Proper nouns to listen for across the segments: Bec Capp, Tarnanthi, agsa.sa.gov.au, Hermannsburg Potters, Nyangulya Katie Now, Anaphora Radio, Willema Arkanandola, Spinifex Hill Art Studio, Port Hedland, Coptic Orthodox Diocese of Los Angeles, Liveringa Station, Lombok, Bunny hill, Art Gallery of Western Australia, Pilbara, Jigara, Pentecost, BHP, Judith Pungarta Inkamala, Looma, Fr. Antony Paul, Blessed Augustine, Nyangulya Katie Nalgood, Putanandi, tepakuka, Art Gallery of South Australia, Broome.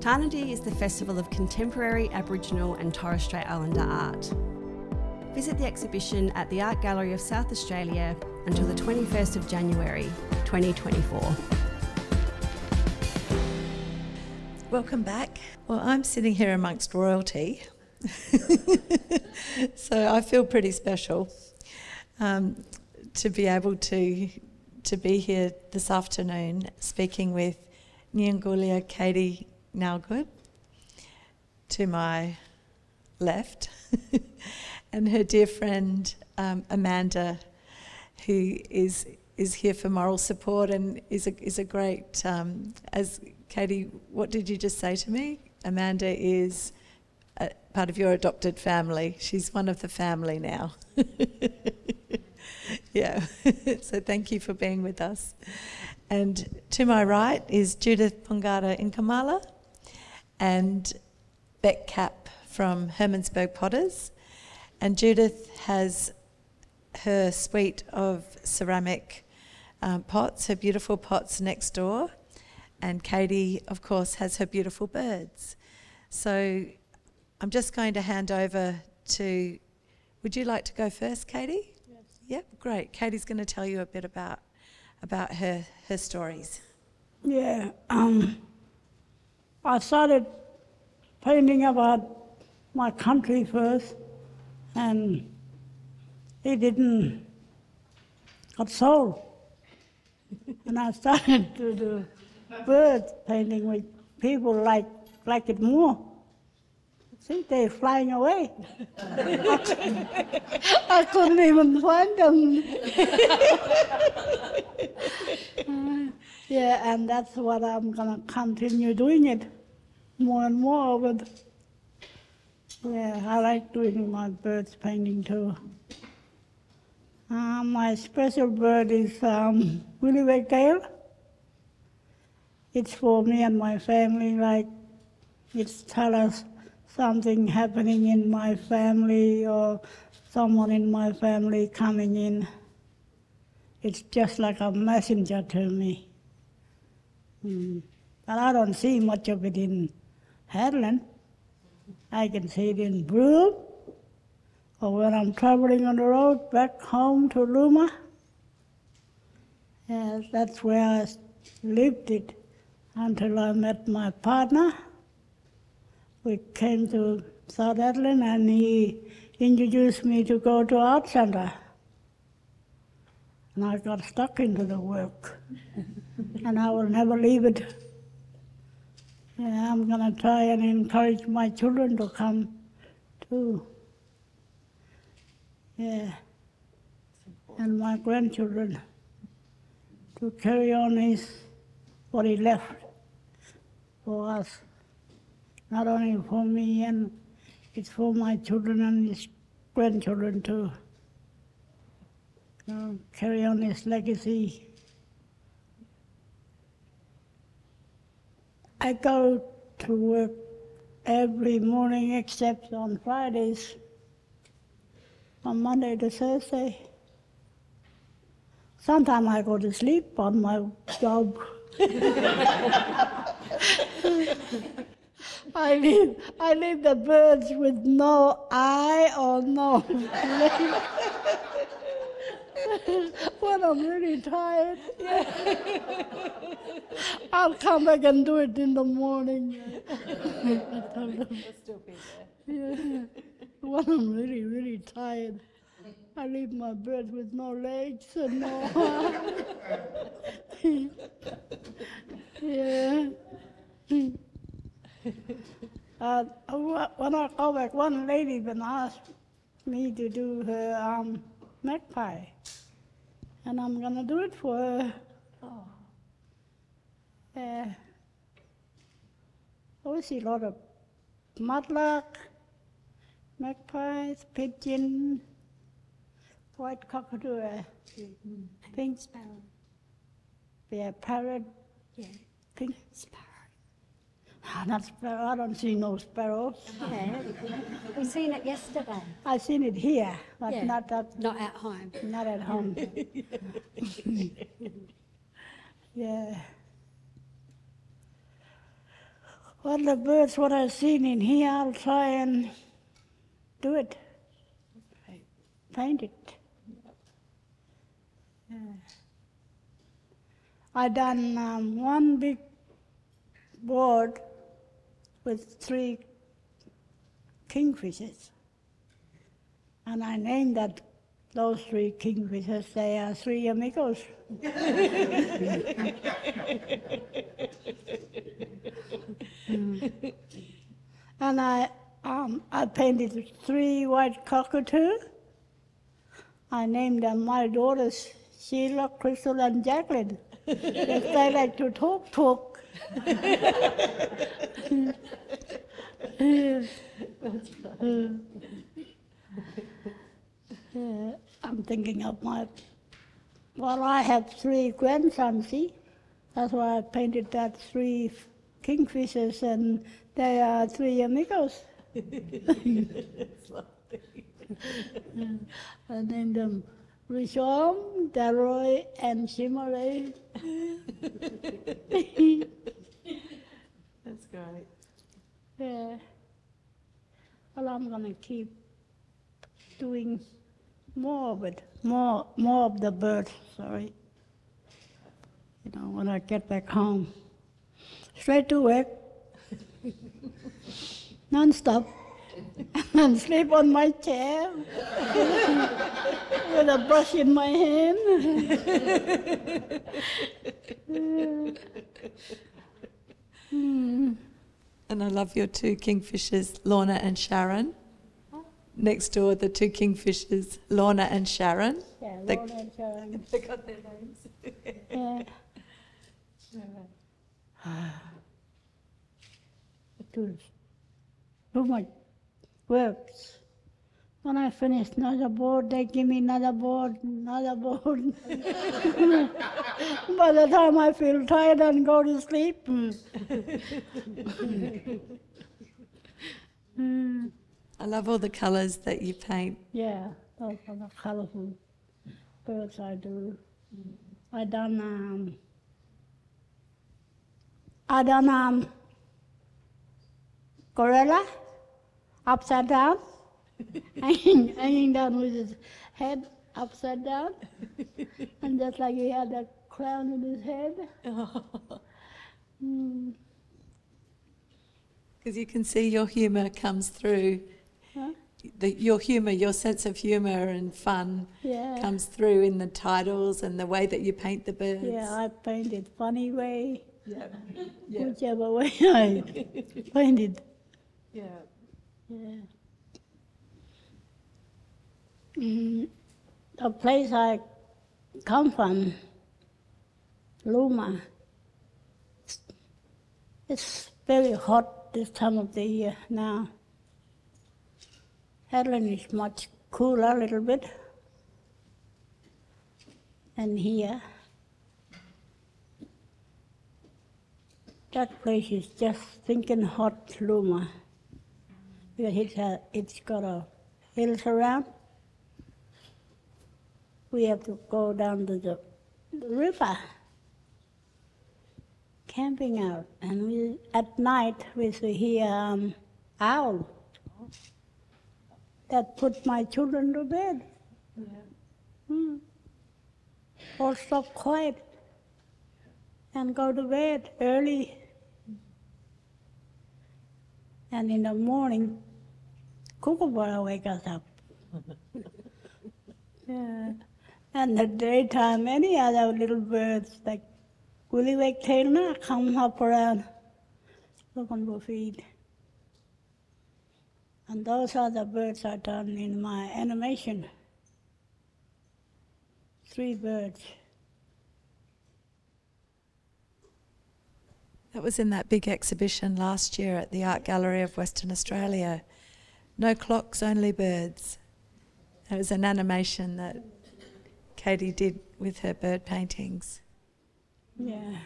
Tarnanthi is the festival of contemporary Aboriginal and Torres Strait Islander art. Visit the exhibition at the Art Gallery of South Australia until the 21st of January 2024. Welcome back. Well, I'm sitting here amongst royalty, so I feel pretty special to be able to be here this afternoon speaking with Nyangulya Katie Now to my left and her dear friend Amanda, who is here for moral support and is a great, as Katie, what did you just say to me? Amanda is a part of your adopted family. She's one of the family now. Yeah, so thank you for being with us. And to my right is Judith Pungarta Inkamala and Bec Capp from Hermannsburg Potters. And Judith has her suite of ceramic pots, her beautiful pots next door. And Katie, of course, has her beautiful birds. So I'm just going to hand over to... Would you like to go first, Katie? Yes. Yep, great. Katie's going to tell you a bit about her stories. Yeah, I started painting about my country first, and it didn't got sold. And I started to do bird painting with people like it more. See, they're flying away. I couldn't even find them. Yeah, and that's what I'm going to continue doing it more and more. But yeah, I like doing my birds painting too. My special bird is Willema tail. It's for me and my family, like it's tell us something happening in my family or someone in my family coming in. It's just like a messenger to me. But I don't see much of it in Hedland. I can see it in Broome, or when I'm traveling on the road back home to Looma. Yeah, that's where I lived it until I met my partner. We came to South Auckland and he introduced me to go to art centre. And I got stuck into the work. And I will never leave it. Yeah, I'm going to try and encourage my children to come too. Yeah. And my grandchildren to carry on what he left for us. Not only for me, and it's for my children and his grandchildren too. Carry on his legacy. I go to work every morning except on Fridays, from Monday to Thursday. Sometimes I go to sleep on my job. I leave the birds with no eye or no leg. When I'm really tired, I'll come back and do it in the morning. Yeah. When I'm really, really tired, I leave my birds with no legs and no eye. Yeah. When I go back, one lady been asked me to do her magpie, and I'm gonna do it for her. Oh. Obviously, a lot of mudlark, magpies, pigeon, white cockatoo, pink sparrow, parrot, pink sparrow. Not sparrow. I don't see no sparrows. Yeah, we seen it yesterday. I seen it here, but not at home. Not at home. Yeah. all the birds what I've seen in here, I'll try and do it, paint it. I done one big board with 3 kingfishers, and I named that those 3 kingfishers. They are 3 amigos. And I painted 3 white cockatoos. I named them my daughters, Sheila, Crystal, and Jacqueline. If they like to talk, talk. I'm thinking of my... Well, I have 3 grandsons, see? That's why I painted that 3 kingfishers, and they are 3 amigos. I named them Rishon, Daroy, and Shimore. That's great. Yeah. Well, I'm going to keep doing more of it, more of the birds, sorry. You know, when I get back home. Straight to work, non-stop. And sleep on my chair with a brush in my hand. And I love your 2 kingfishers, Lorna and Sharon. Huh? Next door, the 2 kingfishers, Lorna and Sharon. Yeah, Lorna and Sharon. They got their names. Yeah. Too much works. When I finish another board, they give me another board, another board. By the time I feel tired and go to sleep. I love all the colours that you paint. Yeah, those are the colourful birds I do. I done gorilla. Upside down, hanging down with his head upside down, and just like he had a crown in his head. Because you can see your humour comes through. Huh? Your humour, your sense of humour and fun comes through in the titles and the way that you paint the birds. Yeah, I painted funny way, whichever way I painted. Yeah. Yeah. The place I come from, Looma, it's very hot this time of the year now. Hedland is much cooler a little bit than here. That place is just thinking hot, Looma. Because it's got a hills around. We have to go down to the river, camping out, and at night we hear owl. That put my children to bed. Yeah. All stop quiet and go to bed early, and in the morning. Kookaburra wake us up. Yeah. And the daytime, any other little birds like Willywake tailor come hop around looking for feed. And those are the birds I done in my animation. 3 birds. That was in that big exhibition last year at the Art Gallery of Western Australia. No clocks, only birds. It was an animation that Katie did with her bird paintings. Yeah.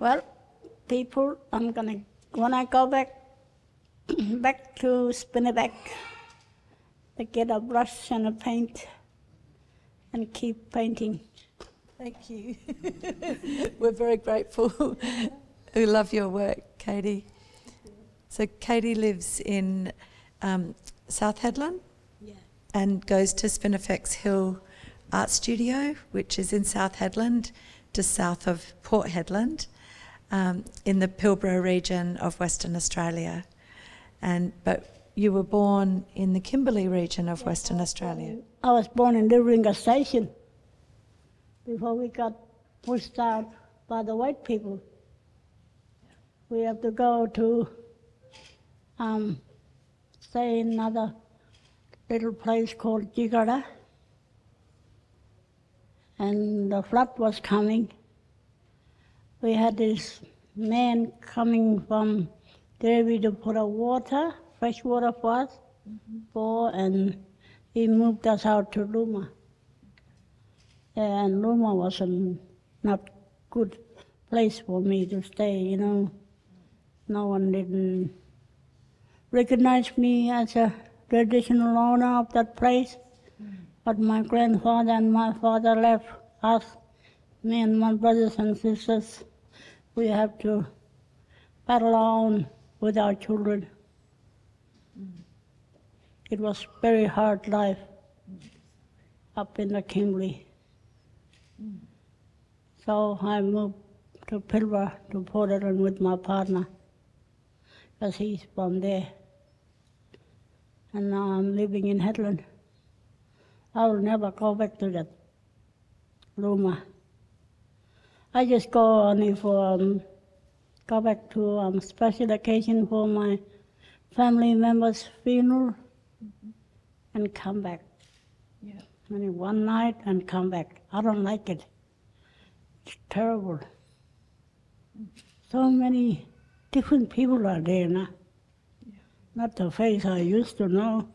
Well, people, when I go back to Spinifex, I get a brush and a paint and keep painting. Thank you. We're very grateful. who love your work, Katie. So Katie lives in South Hedland, yeah, and goes to Spinifex Hill Art Studio, which is in South Hedland, just south of Port Hedland, in the Pilbara region of Western Australia. But you were born in the Kimberley region of Western Australia. I was born in Liveringa Station before we got pushed out by the white people. We have to go to stay in another little place called Jigara, and the flood was coming. We had this man coming from Derby to put out water, fresh water for us, and he moved us out to Looma. And Looma was not good place for me to stay, you know. No one didn't recognize me as a traditional owner of that place. But my grandfather and my father left us, me and my brothers and sisters. We have to battle on with our children. It was very hard life up in the Kimberley. So I moved to Pilbara, to Port Hedland with my partner, because he's from there. And now I'm living in Hedland. I will never go back to that Looma. I just go only for, go back to special occasion for my family members' funeral, and come back. Yeah. Only one night and come back. I don't like it. It's terrible. So many different people are there now. Yeah. Not the face I used to know.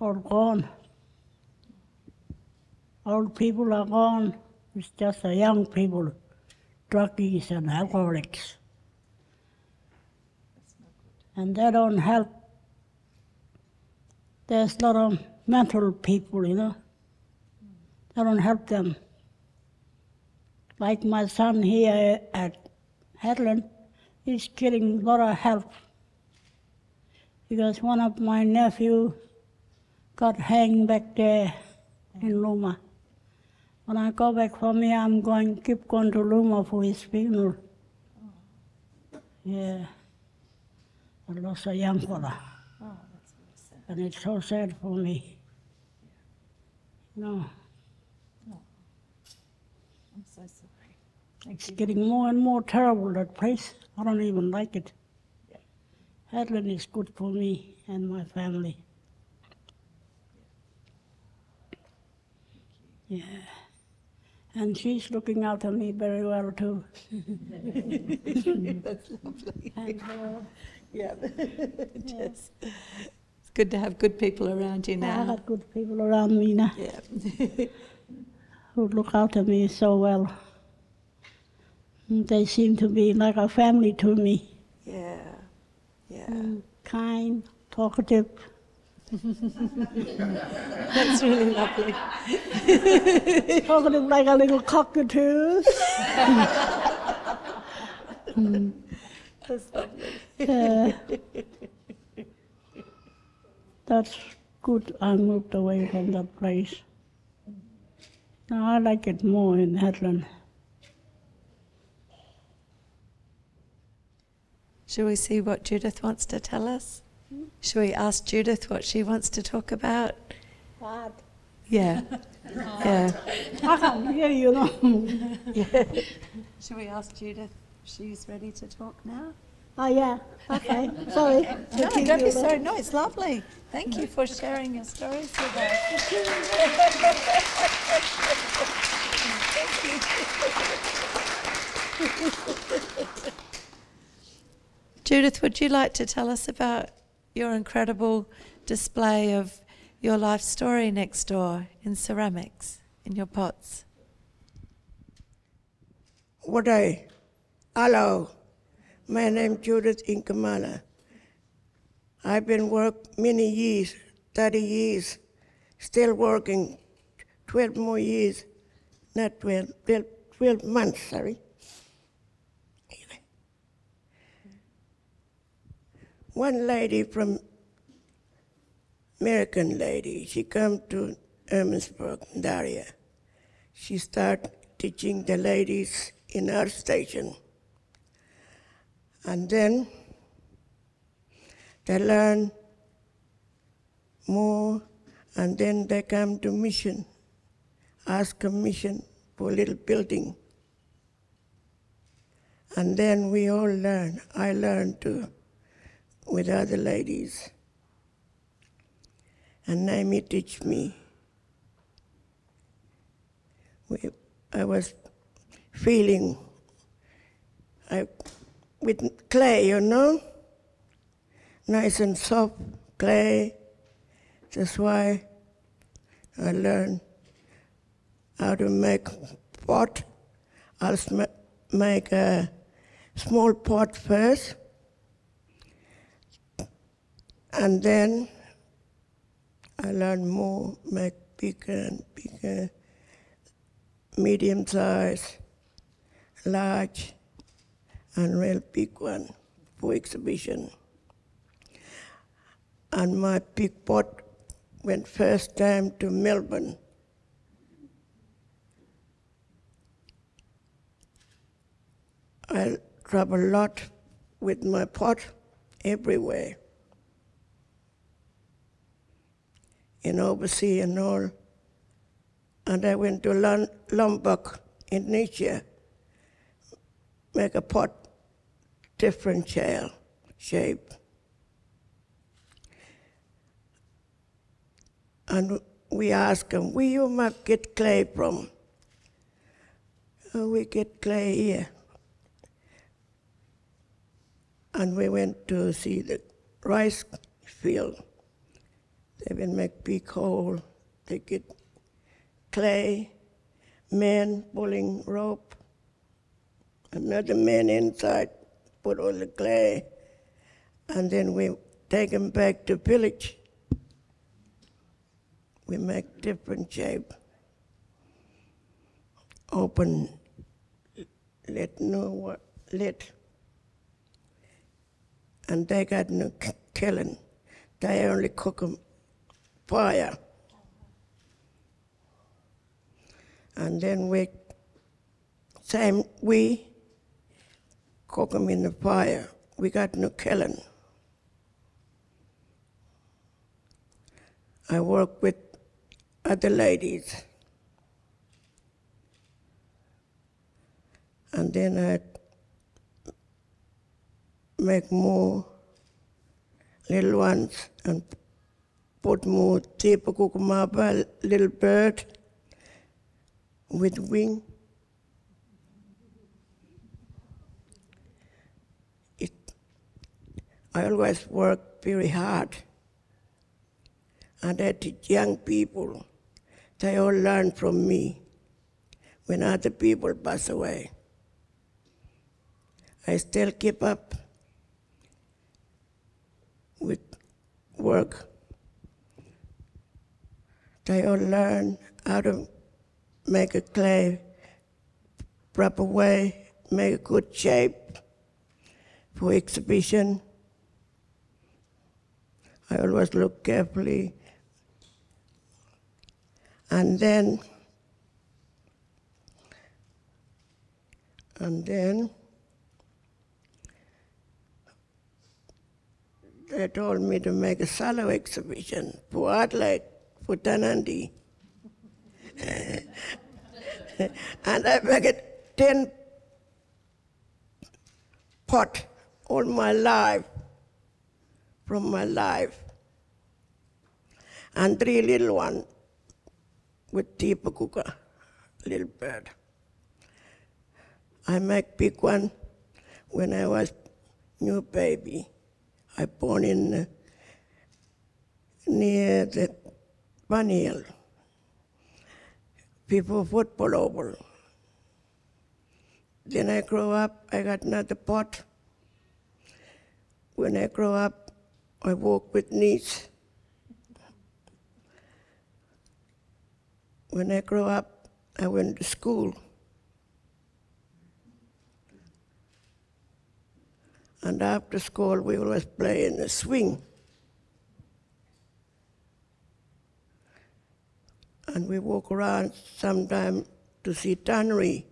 All gone. Old people are gone. It's just the young people, druggies and alcoholics. That's not good. And they don't help. There's a lot of mental people, you know. They don't help them. Like my son here at Hedland, he's getting a lot of help. Because one of my nephew got hanged back there in Looma. When I go back from here, I'm going keep going to Looma for his funeral. Oh. Yeah. I lost a young fella. Oh, that's really sad. And it's so sad for me. Yeah. No. Oh. I'm so sorry. Thank you. Getting more and more terrible, that place. I don't even like it. Yeah. Hedland is good for me and my family. Yeah, and she's looking after me very well too. That's lovely. And, yeah, yes. It's good to have good people around you now. I have good people around me now. Yeah, who look after me so well. They seem to be like a family to me. Yeah, yeah. Kind, talkative. That's really lovely. Talking like a little cockatoo. That's lovely. That's good. I moved away from that place. Now I like it more in Hedland. Shall we see what Judith wants to tell us? Should we ask Judith what she wants to talk about? Art. Yeah. Yeah. I can't hear you long. Yeah. Should we ask Judith if she's ready to talk now? Oh, yeah. Okay. Sorry. No, don't be sorry. No, it's lovely. Thank you for sharing your stories with us. Thank you. Judith, would you like to tell us about your incredible display of your life story next door in ceramics, in your pots? What day? Hello, my name is Judith Inkamala. I've been working many years, 30 years, still working 12 more years, not 12 months, sorry. one lady from, American lady, she come to Hermannsburg, Daria. She start teaching the ladies in our station. And then they learn more, and then they come to mission, ask a mission for a little building. And then we all learn. I learned too, with other ladies. And Naomi teach me. I was feeling with clay, you know? Nice and soft clay. That's why I learned how to make pot. I'll make a small pot first, and then I learn more, make bigger and bigger, medium size, large, and real big one for exhibition. And my big pot went first time to Melbourne. I travel a lot with my pot everywhere, in overseas and all. And I went to Lombok, Indonesia, make a pot, different shape. And we asked them, where you might get clay from? Oh, we get clay here. And we went to see the rice field. They will make big hole. They get clay, men pulling rope, another man inside, put all the clay. And then we take them back to village. We make different shape. Open, let know what, let. And they got no killing. They only cook them fire. And then we cook them in the fire. We got no killing. I work with other ladies. And then I make more little ones and put more tepakukumaba, little bird with wing. I always work very hard. And I teach young people. They all learn from me when other people pass away. I still keep up with work. They all learn how to make a clay proper way, make a good shape for exhibition. I always look carefully. And then they told me to make a solo exhibition for Adelaide, for Putanandi. And I make a 10 pot all my life, from my life. And 3 little ones with tepakuka, little bird. I make big one when I was new baby. I born in near the Bunny hill, before football oval. Then I grow up, I got another pot. When I grow up, I walk with knees. When I grow up, I went to school. and after school we always play in the swing. And we walk around sometime to see tannery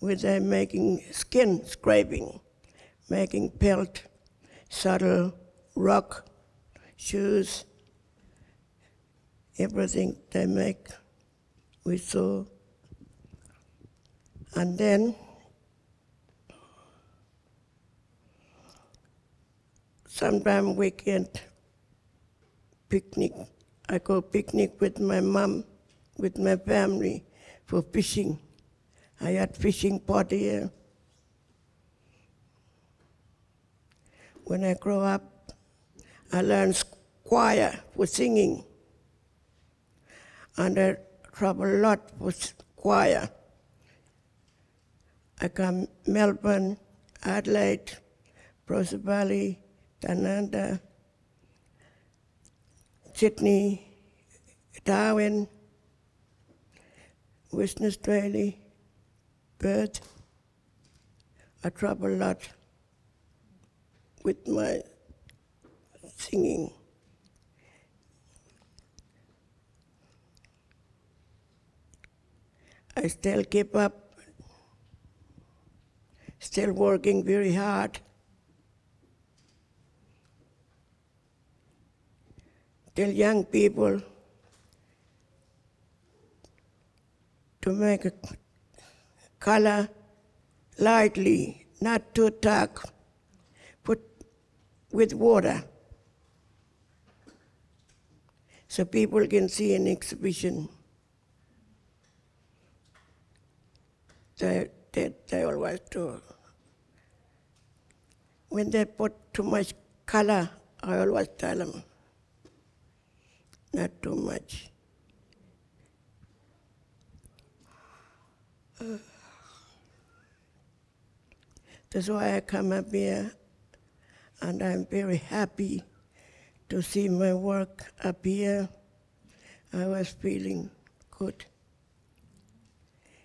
where they're making skin scraping, making pelt, saddle, rock, shoes, everything they make, we saw. And then sometime weekend picnic, I go picnic with my mum, with my family for fishing. I had fishing pot here. When I grow up, I learned choir for singing. And I travel a lot with choir. I come Melbourne, Adelaide, Prosser Valley, Tananda, Sydney, Darwin, Western Australia, Perth. I travel a lot with my singing. I still keep up, still working very hard. Tell young people to make a color lightly, not too dark, put with water, so people can see an exhibition. They always do. When they put too much color, I always tell them, not too much. That's why I come up here, and I'm very happy to see my work up here. I was feeling good.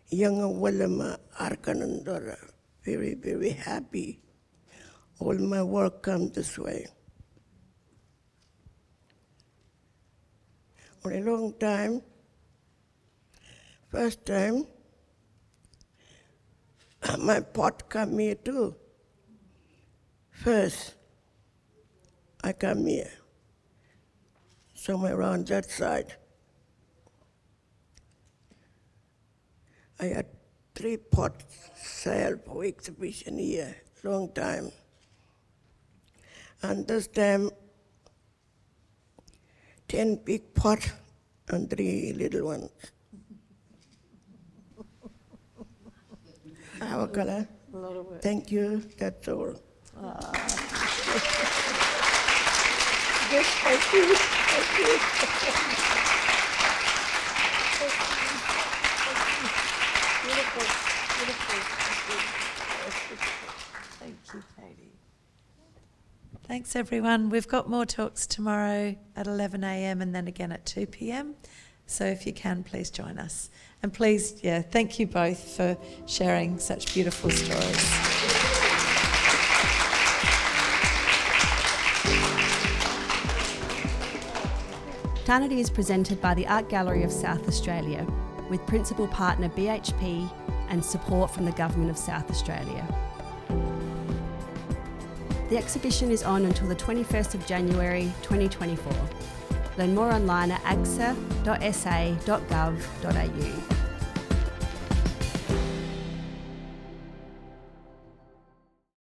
Young Willema Arkanandola, very, very happy. All my work come this way. For a long time, first time, my pot come here too. First, I come here, somewhere around that side. I had 3 pots sale for exhibition here, long time. And this time, 10 big pots and 3 little ones. Our color. A lot of work. Thank you. That's all. Yes, thank you. Thank you. Thanks everyone. We've got more talks tomorrow at 11 a.m. and then again at 2 p.m. So if you can, please join us. And please, yeah, thank you both for sharing such beautiful stories. Tarnanthi is presented by the Art Gallery of South Australia with principal partner BHP and support from the Government of South Australia. The exhibition is on until the 21st of January 2024. Learn more online at agsa.sa.gov.au.